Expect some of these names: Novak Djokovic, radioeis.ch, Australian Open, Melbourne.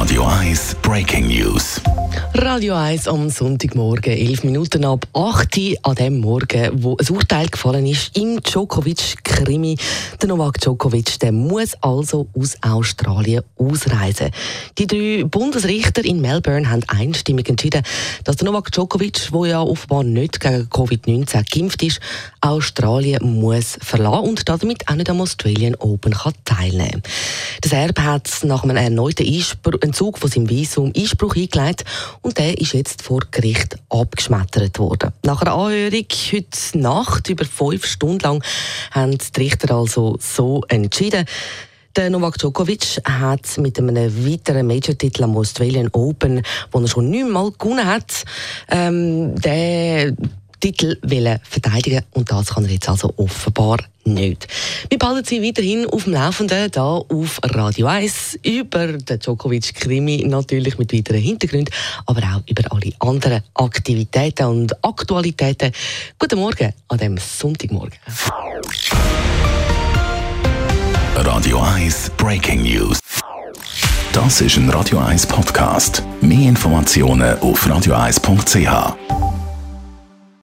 Radio 1 Breaking News. Radio 1 am Sonntagmorgen, 11 Minuten ab 8 Uhr, an dem Morgen, wo ein Urteil gefallen ist im Djokovic-Krimi. Der Novak Djokovic, der muss also aus Australien ausreisen. Die 3 Bundesrichter in Melbourne haben einstimmig entschieden, dass der Novak Djokovic, der ja offenbar nicht gegen Covid-19 geimpft ist, Australien muss verlassen und damit auch nicht am Australian Open kann teilnehmen. Der Serb hat nach einem erneuten Entzug von seinem Visum Einspruch eingelegt und der ist jetzt vor Gericht abgeschmettert worden. Nach einer Anhörung heute Nacht, über 5 Stunden lang, haben die Richter also so entschieden. Der Novak Djokovic hat mit einem weiteren Major-Titel am Australian Open, den er schon 9-mal gewonnen hat, den Titel verteidigen und das kann er jetzt also offenbar nicht. Wir behalten Sie weiterhin auf dem Laufenden, hier auf Radio 1, über den Djokovic-Krimi natürlich mit weiteren Hintergründen, aber auch über alle anderen Aktivitäten und Aktualitäten. Guten Morgen an diesem Sonntagmorgen. Radio 1 Breaking News. Das ist ein Radio 1 Podcast. Mehr Informationen auf radioeis.ch.